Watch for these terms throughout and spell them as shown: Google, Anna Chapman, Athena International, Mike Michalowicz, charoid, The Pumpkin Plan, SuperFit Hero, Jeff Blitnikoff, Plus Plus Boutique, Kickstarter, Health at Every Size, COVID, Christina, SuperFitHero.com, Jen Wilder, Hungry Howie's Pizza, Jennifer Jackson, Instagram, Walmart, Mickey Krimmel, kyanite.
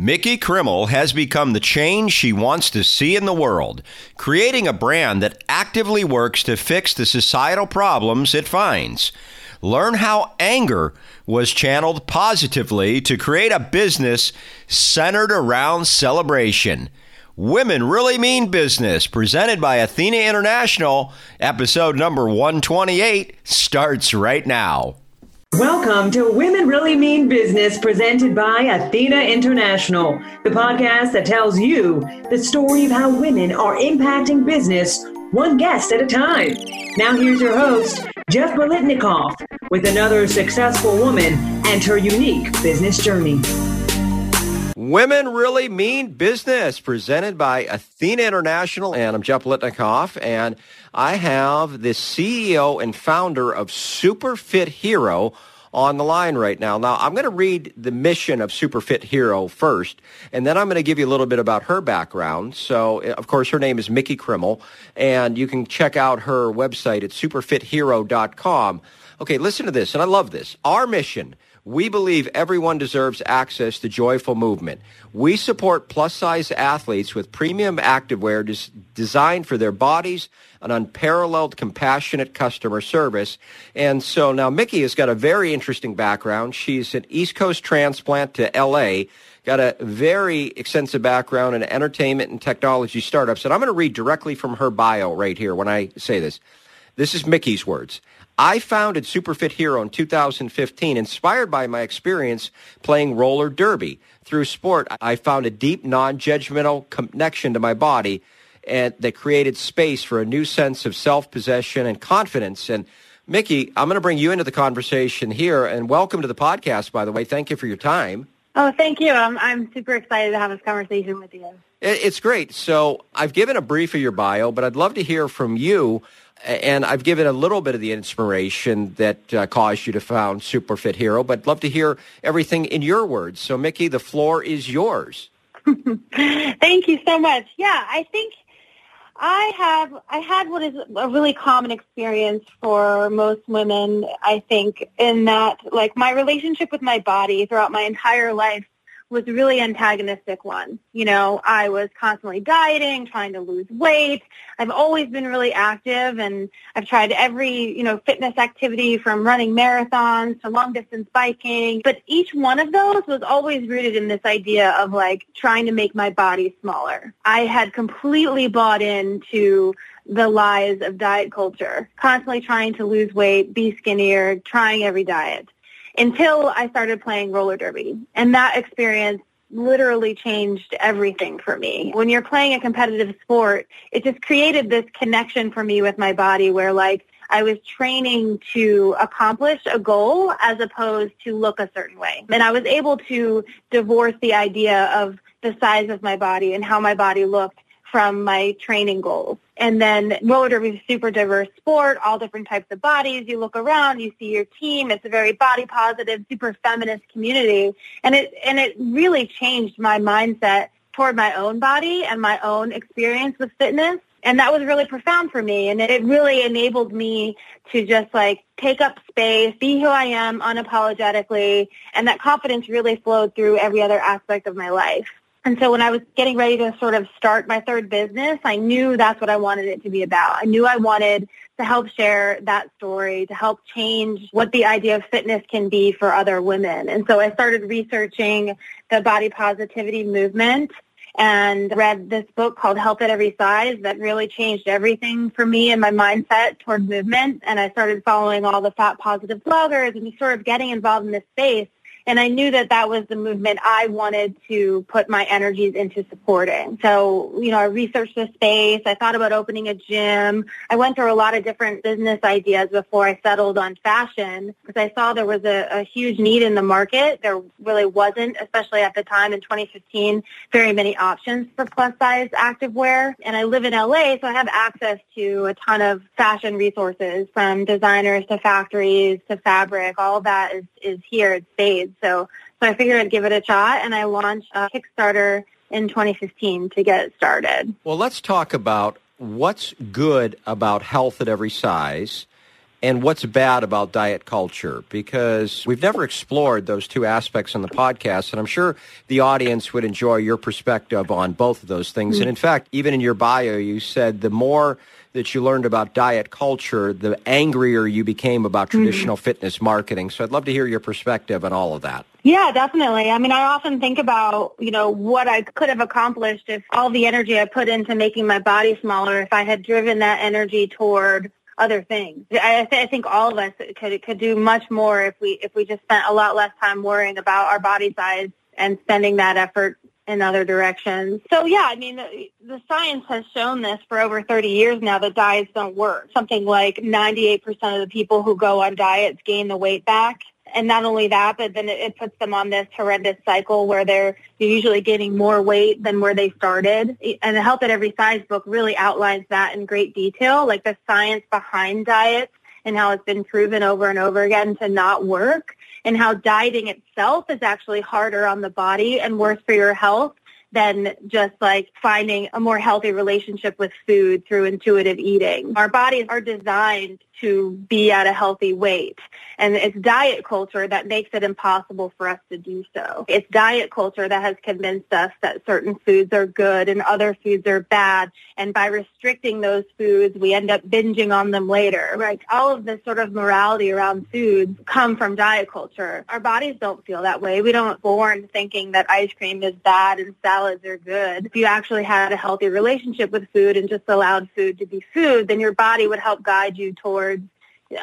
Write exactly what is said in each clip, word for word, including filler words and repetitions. Mickey Krimmel has become the change she wants to see in the world, creating a brand that actively works to fix the societal problems it finds. Learn how anger was channeled positively to create a business centered around celebration. Women Really Mean Business, presented by Athena International, episode number one twenty-eight, starts right now. Welcome to Women Really Mean Business, presented by Athena International, the podcast that tells you the story of how women are impacting business one guest at a time. Now here's your host, Jeff Blitnikoff, with another successful woman and her unique business journey. Women Really Mean Business, presented by Athena International, and I'm Jeff Blitnikoff, and I have the C E O and founder of SuperFit Hero on the line right now. Now, I'm going to read the mission of SuperFit Hero first, and then I'm going to give you a little bit about her background. So, of course, her name is Mickey Krimmel, and you can check out her website at super fit hero dot com. Okay, listen to this, and I love this. Our mission: we believe everyone deserves access to joyful movement. We support plus-size athletes with premium activewear des- designed for their bodies, an unparalleled, compassionate customer service. And so now Mickey has got a very interesting background. She's an East Coast transplant to L A, got a very extensive background in entertainment and technology startups. And I'm going to read directly from her bio right here when I say this. This is Mickey's words. I founded SuperFit Hero in two thousand fifteen, inspired by my experience playing roller derby. Through sport, I found a deep, non-judgmental connection to my body, and that created space for a new sense of self-possession and confidence. And Mickey, I'm going to bring you into the conversation here, and welcome to the podcast, by the way. Thank you for your time. Oh, thank you. I'm, I'm super excited to have this conversation with you. It's great. So I've given a brief of your bio, but I'd love to hear from you. And I've given a little bit of the inspiration that uh, caused you to found SuperFit Hero, but I'd love to hear everything in your words. So, Mickey, the floor is yours. Thank you so much. Yeah, I think I have I had what is a really common experience for most women, I think, in that, like, my relationship with my body throughout my entire life was a really antagonistic one. You know, I was constantly dieting, trying to lose weight. I've always been really active, and I've tried every, you know, fitness activity, from running marathons to long-distance biking. But each one of those was always rooted in this idea of, like, trying to make my body smaller. I had completely bought into the lies of diet culture, constantly trying to lose weight, be skinnier, trying every diet, until I started playing roller derby. And that experience literally changed everything for me. When you're playing a competitive sport, it just created this connection for me with my body where, like, I was training to accomplish a goal as opposed to look a certain way. And I was able to divorce the idea of the size of my body and how my body looked from my training goals. And then roller derby is a super diverse sport, all different types of bodies. You look around, you see your team. It's a very body positive, super feminist community. And it and it really changed my mindset toward my own body and my own experience with fitness. And that was really profound for me. And it really enabled me to just, like, take up space, be who I am unapologetically. And that confidence really flowed through every other aspect of my life. And so when I was getting ready to sort of start my third business, I knew that's what I wanted it to be about. I knew I wanted to help share that story, to help change what the idea of fitness can be for other women. And so I started researching the body positivity movement and read this book called Health at Every Size that really changed everything for me and my mindset toward movement. And I started following all the fat positive bloggers and just sort of getting involved in this space. And I knew that that was the movement I wanted to put my energies into supporting. So, you know, I researched the space. I thought about opening a gym. I went through a lot of different business ideas before I settled on fashion, because I saw there was a, a huge need in the market. There really wasn't, especially at the time in twenty fifteen, very many options for plus-size activewear. And I live in L A, so I have access to a ton of fashion resources, from designers to factories to fabric. All that is, is here at Spades. So, so I figured I'd give it a shot, and I launched a Kickstarter in twenty fifteen to get it started. Well, let's talk about what's good about Health at Every Size and what's bad about diet culture, because we've never explored those two aspects on the podcast, and I'm sure the audience would enjoy your perspective on both of those things. And in fact, even in your bio, you said the more that you learned about diet culture, the angrier you became about traditional mm-hmm. fitness marketing. So I'd love to hear your perspective on all of that. Yeah, definitely. I mean, I often think about, you know, what I could have accomplished if all the energy I put into making my body smaller, if I had driven that energy toward other things. I, th- I think all of us could could do much more if we if we just spent a lot less time worrying about our body size and spending that effort in other directions. So, yeah, I mean, the, the science has shown this for over thirty years now that diets don't work. Something like ninety-eight percent of the people who go on diets gain the weight back. And not only that, but then it, it puts them on this horrendous cycle where they're usually gaining more weight than where they started. And the Health at Every Size book really outlines that in great detail, like the science behind diets and how it's been proven over and over again to not work, and how dieting itself is actually harder on the body and worse for your health than just like finding a more healthy relationship with food through intuitive eating. Our bodies are designed to be at a healthy weight, and it's diet culture that makes it impossible for us to do so. It's diet culture that has convinced us that certain foods are good and other foods are bad, and by restricting those foods, we end up binging on them later. Right? All of this sort of morality around foods come from diet culture. Our bodies don't feel that way. We don't born thinking that ice cream is bad and salads are good. If you actually had a healthy relationship with food and just allowed food to be food, then your body would help guide you towards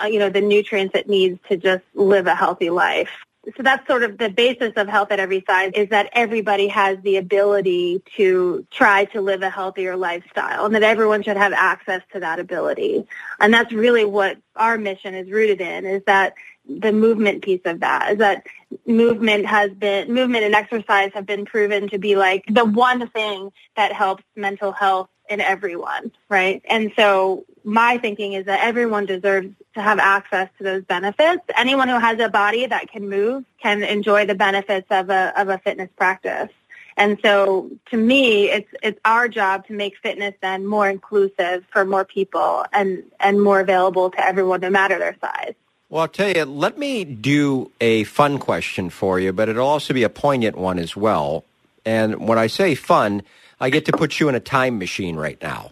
you know, the nutrients it needs to just live a healthy life. So that's sort of the basis of Health at Every Size, is that everybody has the ability to try to live a healthier lifestyle, and that everyone should have access to that ability. And that's really what our mission is rooted in, is that the movement piece of that, is that movement has been, movement and exercise have been proven to be like the one thing that helps mental health in everyone, right? And so my thinking is that everyone deserves to have access to those benefits. Anyone who has a body that can move can enjoy the benefits of a of a fitness practice. And so to me, it's it's our job to make fitness then more inclusive for more people and, and more available to everyone, no matter their size. Well, I'll tell you, let me do a fun question for you, but it'll also be a poignant one as well. And when I say fun, I get to put you in a time machine right now.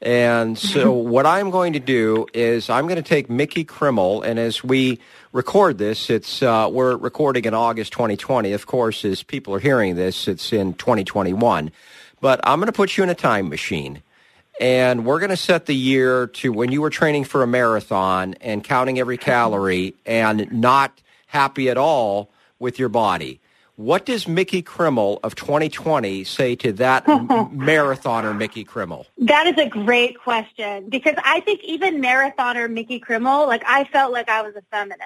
And so what I'm going to do is I'm going to take Mickey Krimmel, and as we record this, it's uh, we're recording in August twenty twenty. Of course, as people are hearing this, it's in twenty twenty-one. But I'm going to put you in a time machine, and we're going to set the year to when you were training for a marathon and counting every calorie and not happy at all with your body. What does Mickey Krimmel of twenty twenty say to that marathoner Mickey Krimmel? That is a great question, because I think even marathoner Mickey Krimmel, like, I felt like I was a feminist,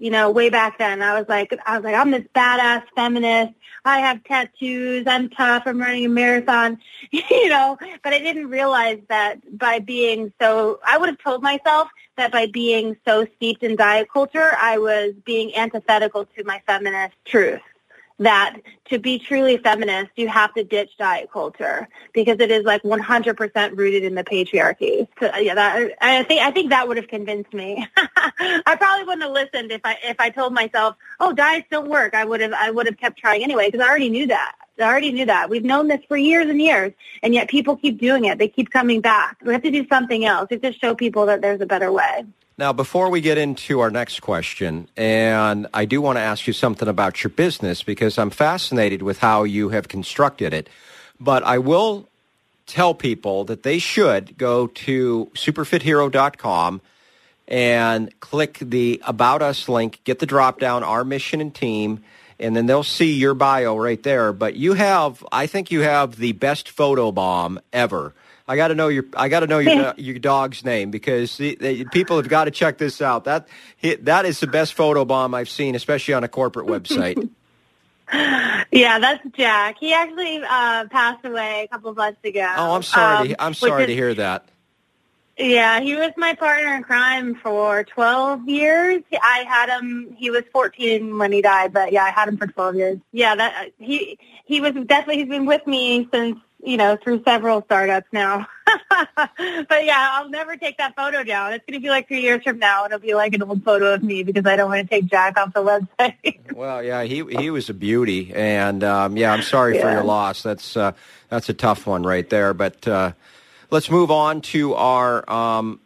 you know, way back then. I was like, I was like, I'm this badass feminist. I have tattoos. I'm tough. I'm running a marathon, you know, but I didn't realize that by being so, I would have told myself that by being so steeped in diet culture, I was being antithetical to my feminist truth. That to be truly feminist, you have to ditch diet culture, because it is like one hundred percent rooted in the patriarchy. So, yeah, that, I think I think that would have convinced me. I probably wouldn't have listened if I if I told myself, "Oh, diets don't work." I would have I would have kept trying anyway, because I already knew that. I already knew that. We've known this for years and years, and yet people keep doing it. They keep coming back. We have to do something else. We have to show people that there's a better way. Now, before we get into our next question, and I do want to ask you something about your business, because I'm fascinated with how you have constructed it, but I will tell people that they should go to super fit hero dot com and click the About Us link, get the drop-down, Our Mission and Team, and then they'll see your bio right there. But you have, I think you have the best photo bomb ever. I got to know your I got to know your your dog's name, because the, the people have got to check this out. That that is the best photo bomb I've seen, especially on a corporate website. Yeah, that's Jack. He actually uh, passed away a couple of months ago. Oh, I'm sorry. Um, to, I'm sorry is, to hear that. Yeah, he was my partner in crime for twelve years. I had him. He was fourteen when he died, but yeah, I had him for twelve years. Yeah, that he he was definitely. He's been with me since. you know, through several startups now. But, yeah, I'll never take that photo down. It's going to be like three years from now. It'll be like an old photo of me because I don't want to take Jack off the website. Well, yeah, he he was a beauty. And, um, yeah, I'm sorry yeah. for your loss. That's uh, that's a tough one right there. But uh, let's move on to our um,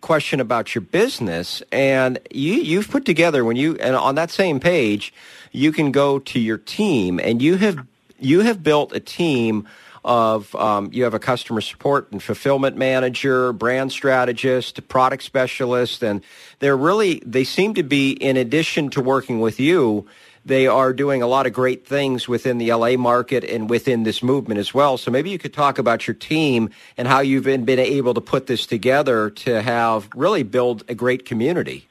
question about your business. And you, you've put together, when you and on that same page, you can go to your team. And you have you have built a team of um, you have a customer support and fulfillment manager, brand strategist, product specialist, and they're really, they seem to be, in addition to working with you, they are doing a lot of great things within the L A market and within this movement as well. So maybe you could talk about your team and how you've been, been able to put this together to have really build a great community.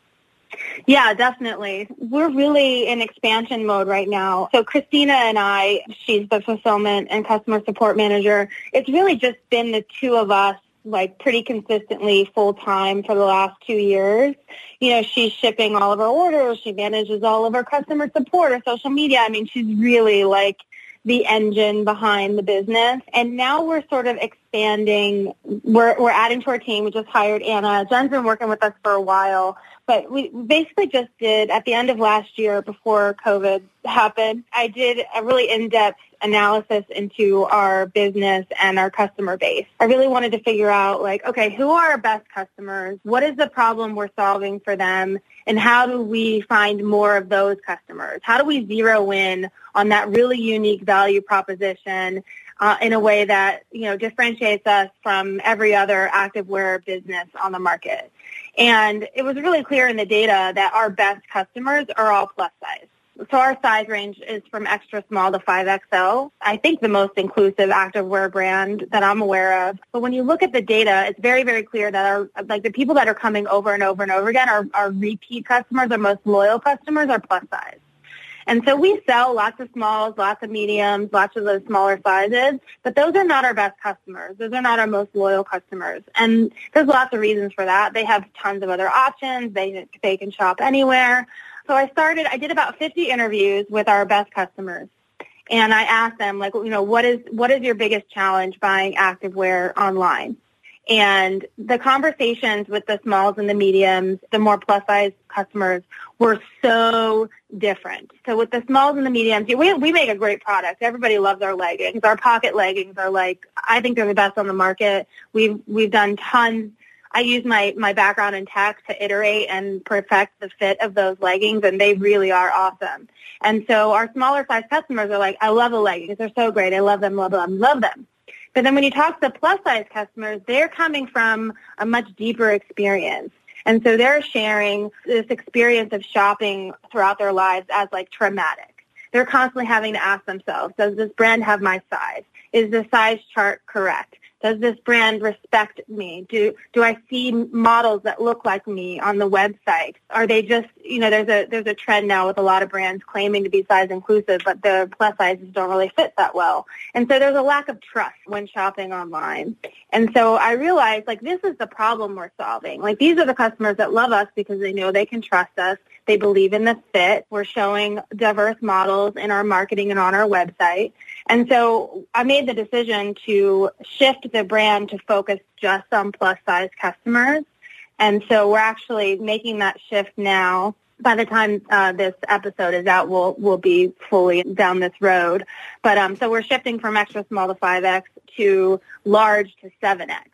Yeah, definitely. We're really in expansion mode right now. So Christina and I, she's the fulfillment and customer support manager. It's really just been the two of us, like, pretty consistently full-time for the last two years. You know, she's shipping all of our orders. She manages all of our customer support, our social media. I mean, she's really, like, the engine behind the business. And now we're sort of expanding. We're we're adding to our team. We just hired Anna. Jen's been working with us for a while. But we basically just did, at the end of last year, before COVID happened, I did a really in-depth analysis into our business and our customer base. I really wanted to figure out, like, okay, who are our best customers? What is the problem we're solving for them? And how do we find more of those customers? How do we zero in on that really unique value proposition uh, in a way that, you know, differentiates us from every other activewear business on the market? And it was really clear in the data that our best customers are all plus size. So our size range is from extra small to five X L. I think the most inclusive activewear brand that I'm aware of. But when you look at the data, it's very, very clear that our, like, the people that are coming over and over and over again, our, our repeat customers, our most loyal customers, are plus size. And so we sell lots of smalls, lots of mediums, lots of those smaller sizes, but those are not our best customers. Those are not our most loyal customers. And there's lots of reasons for that. They have tons of other options. They they can shop anywhere. So I started, I did about fifty interviews with our best customers. And I asked them, like, you know, what is what is your biggest challenge buying activewear online? And the conversations with the smalls and the mediums, the more plus-size customers, were so different. So with the smalls and the mediums, we we make a great product. Everybody loves our leggings. Our pocket leggings are, like, I think they're the best on the market. We've we've done tons. I use my, my background in tech to iterate and perfect the fit of those leggings, and they really are awesome. And so our smaller-sized customers are like, I love the leggings. They're so great. I love them, love them, love them. But then when you talk to plus-size customers, they're coming from a much deeper experience. And so they're sharing this experience of shopping throughout their lives as, like, traumatic. They're constantly having to ask themselves, does this brand have my size? Is the size chart correct? Does this brand respect me? Do do I see models that look like me on the website? Are they just, you know, there's a there's a trend now with a lot of brands claiming to be size inclusive, but the plus sizes don't really fit that well. And so there's a lack of trust when shopping online. And so I realized, like, this is the problem we're solving. Like, these are the customers that love us because they know they can trust us. They believe in the fit. We're showing diverse models in our marketing and on our website. And so I made the decision to shift the brand to focus just on plus-size customers. And so we're actually making that shift now. By the time uh, this episode is out, we'll we'll be fully down this road. But um, so we're shifting from extra small to five X to large to seven X.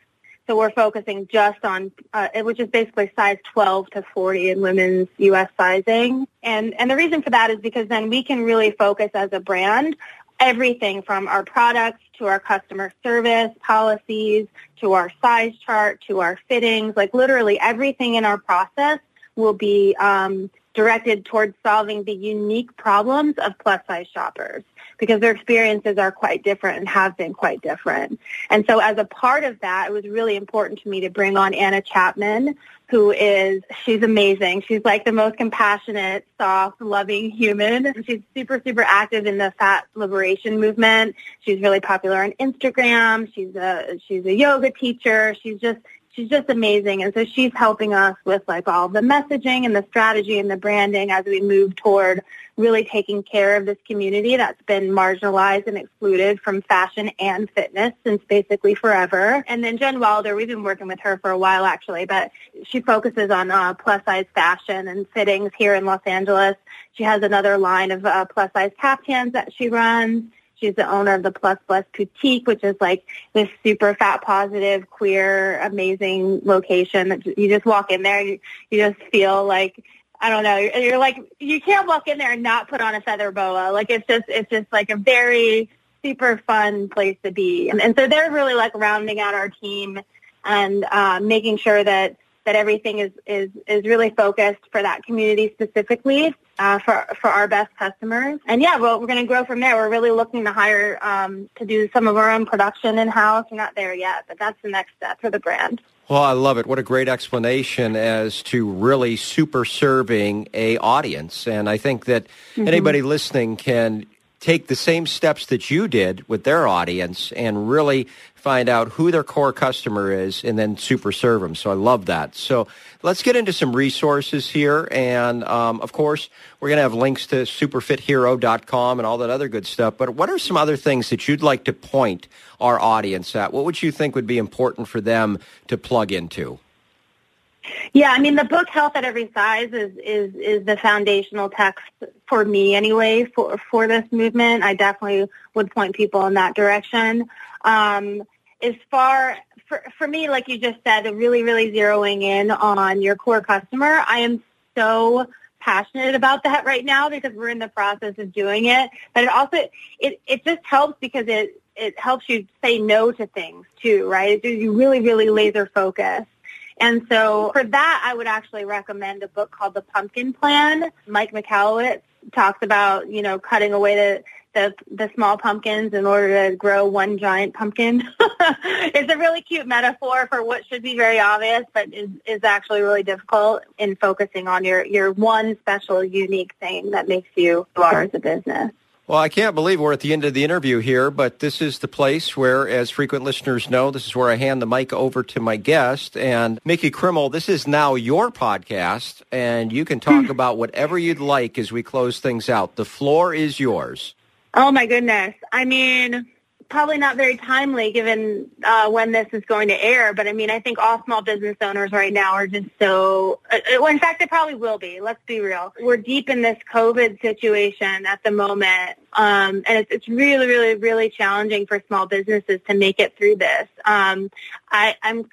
So we're focusing just on, uh, which is basically size twelve to forty in women's U S sizing. And, and the reason for that is because then we can really focus as a brand everything from our products to our customer service policies to our size chart to our fittings, like literally everything in our process will be um, directed towards solving the unique problems of plus-size shoppers because their experiences are quite different and have been quite different. And so as a part of that, it was really important to me to bring on Anna Chapman, who is, she's amazing. She's like the most compassionate, soft, loving human. And she's super, super active in the fat liberation movement. She's really popular on Instagram. She's a, she's a yoga teacher. She's just, she's just amazing. And so she's helping us with like all the messaging and the strategy and the branding as we move toward really taking care of this community that's been marginalized and excluded from fashion and fitness since basically forever. And then Jen Wilder, we've been working with her for a while actually, but she focuses on uh, plus-size fashion and fittings here in Los Angeles. She has another line of uh, plus-size caftans that she runs. She's the owner of the Plus Plus Boutique, which is like this super fat positive, queer, amazing location that you just walk in there and you, you just feel like, I don't know, you're like, you can't walk in there and not put on a feather boa. Like it's just, it's just like a very super fun place to be. And, and so they're really like rounding out our team and uh, making sure that, that everything is, is, is really focused for that community specifically. Uh, for for our best customers. And yeah, well, we're going to grow from there. We're really looking to hire um, to do some of our own production in-house. We're not there yet, but that's the next step for the brand. Well, I love it. What a great explanation as to really super serving a audience. And I think that mm-hmm. anybody listening can take the same steps that you did with their audience and really find out who their core customer is and then super serve them. So I love that. So let's get into some resources here. And, um, of course, we're going to have links to super fit hero dot com and all that other good stuff. But what are some other things that you'd like to point our audience at? What would you think would be important for them to plug into? Yeah, I mean, the book Health at Every Size is, is, is the foundational text for me anyway for, for this movement. I definitely would point people in that direction. Um, as far, for, for me, like you just said, really, really zeroing in on your core customer, I am so passionate about that right now because we're in the process of doing it. But it also, it, it just helps because it, it helps you say no to things too, right? You really, really laser focus. And so for that, I would actually recommend a book called The Pumpkin Plan. Mike Michalowicz talks about, you know, cutting away the, the, the small pumpkins in order to grow one giant pumpkin. It's a really cute metaphor for what should be very obvious, but is, is actually really difficult in focusing on your, your one special, unique thing that makes you larger as a business. Well, I can't believe we're at the end of the interview here, but this is the place where, as frequent listeners know, this is where I hand the mic over to my guest. And Mickey Krimmel, this is now your podcast, and you can talk about whatever you'd like as we close things out. The floor is yours. Oh, my goodness. I mean, probably not very timely given uh, when this is going to air, but I mean, I think all small business owners right now are just so, uh, well, in fact, they probably will be, let's be real. We're deep in this COVID situation at the moment, um, and it's, it's really, really, really challenging for small businesses to make it through this. Um, I, I'm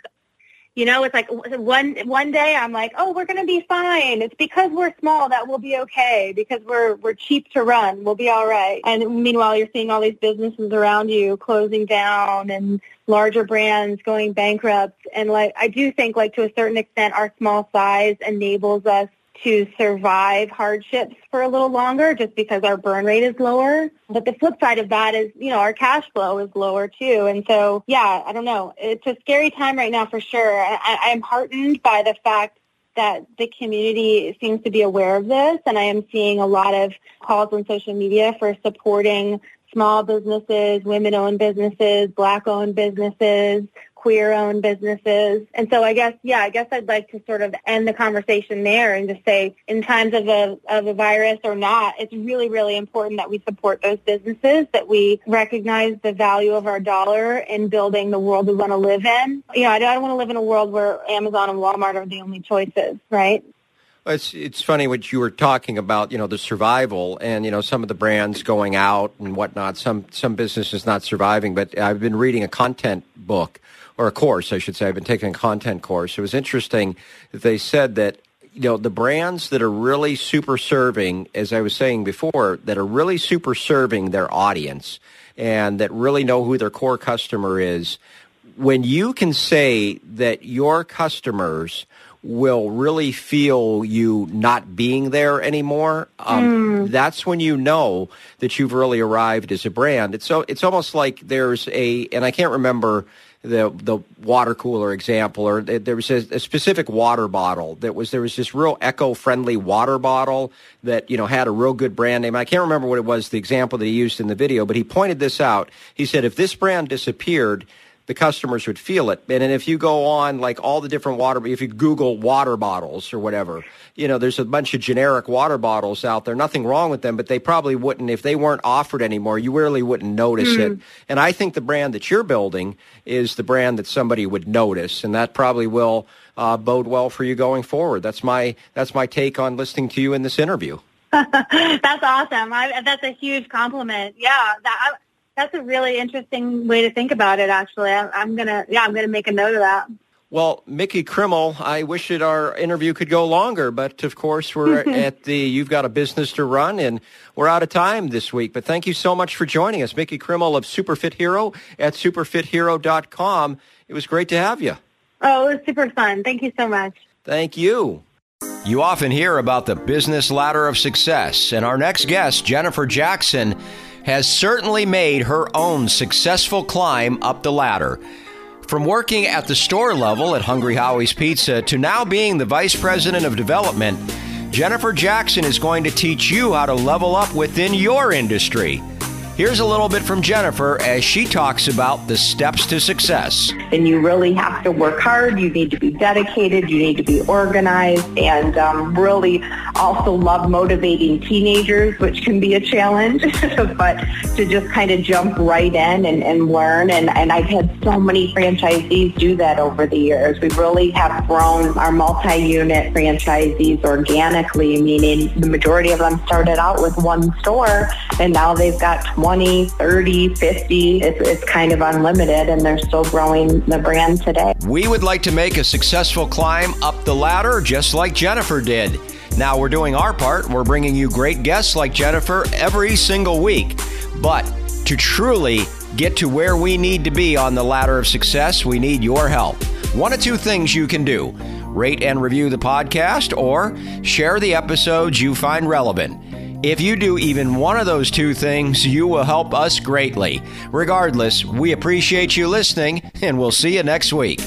You know, it's like one one day I'm like, oh, we're going to be fine. It's because we're small that we'll be okay. Because we're we're cheap to run, we'll be all right. And meanwhile, you're seeing all these businesses around you closing down and larger brands going bankrupt. And like, I do think, like to a certain extent, our small size enables us to survive hardships for a little longer just because our burn rate is lower. But the flip side of that is, you know, our cash flow is lower too. And so, yeah, I don't know. It's a scary time right now for sure. I, I'm heartened by the fact that the community seems to be aware of this. And I am seeing a lot of calls on social media for supporting small businesses, women-owned businesses, Black-owned businesses, queer-owned businesses. And so I guess, yeah, I guess I'd like to sort of end the conversation there and just say in times of a, of a virus or not, it's really, really important that we support those businesses, that we recognize the value of our dollar in building the world we want to live in. You know, I don't want to live in a world where Amazon and Walmart are the only choices, right? It's it's funny what you were talking about, you know, the survival and, you know, some of the brands going out and whatnot, some some businesses not surviving. But I've been reading a content book or a course, I should say. I've been taking a content course. It was interesting that they said that, you know, the brands that are really super serving, as I was saying before, that are really super serving their audience and that really know who their core customer is. When you can say that your customers will really feel you not being there anymore, um, mm. that's when you know that you've really arrived as a brand. It's so it's almost like there's a, and I can't remember the the water cooler example, or there was a, a specific water bottle that was, there was this real eco-friendly water bottle that, you know, had a real good brand name. I can't remember what it was, the example that he used in the video, but he pointed this out. He said, if this brand disappeared, the customers would feel it. And, and if you go on like all the different water, if you Google water bottles or whatever, you know, there's a bunch of generic water bottles out there. Nothing wrong with them, but they probably wouldn't, if they weren't offered anymore, you really wouldn't notice mm-hmm. it. And I think the brand that you're building is the brand that somebody would notice, and that probably will uh, bode well for you going forward. That's my, that's my take on listening to you in this interview. That's awesome. I, that's a huge compliment. Yeah. That, I, That's a really interesting way to think about it, actually. I, I'm going to, yeah, I'm going to make a note of that. Well, Mickey Krimmel, I wish that our interview could go longer, but of course we're at the, you've got a business to run and we're out of time this week, but thank you so much for joining us. Mickey Krimmel of SuperFit Hero at super fit hero dot com. It was great to have you. Oh, it was super fun. Thank you so much. Thank you. You often hear about the business ladder of success, and our next guest, Jennifer Jackson, has certainly made her own successful climb up the ladder. From working at the store level at Hungry Howie's Pizza to now being the Vice President of Development, Jennifer Jackson is going to teach you how to level up within your industry. Here's a little bit from Jennifer as she talks about the steps to success. And you really have to work hard. You need to be dedicated. You need to be organized and um, really also love motivating teenagers, which can be a challenge, but to just kind of jump right in and, and learn. And, and I've had so many franchisees do that over the years. We really have grown our multi-unit franchisees organically, meaning the majority of them started out with one store and now they've got twenty, thirty, fifty. It's, it's kind of unlimited, and they're still growing the brand today. We would like to make a successful climb up the ladder just like Jennifer did. Now we're doing our part. We're bringing you great guests like Jennifer every single week. But to truly get to where we need to be on the ladder of success, we need your help. One of two things you can do: rate and review the podcast or share the episodes you find relevant. If you do even one of those two things, you will help us greatly. Regardless, we appreciate you listening, and we'll see you next week.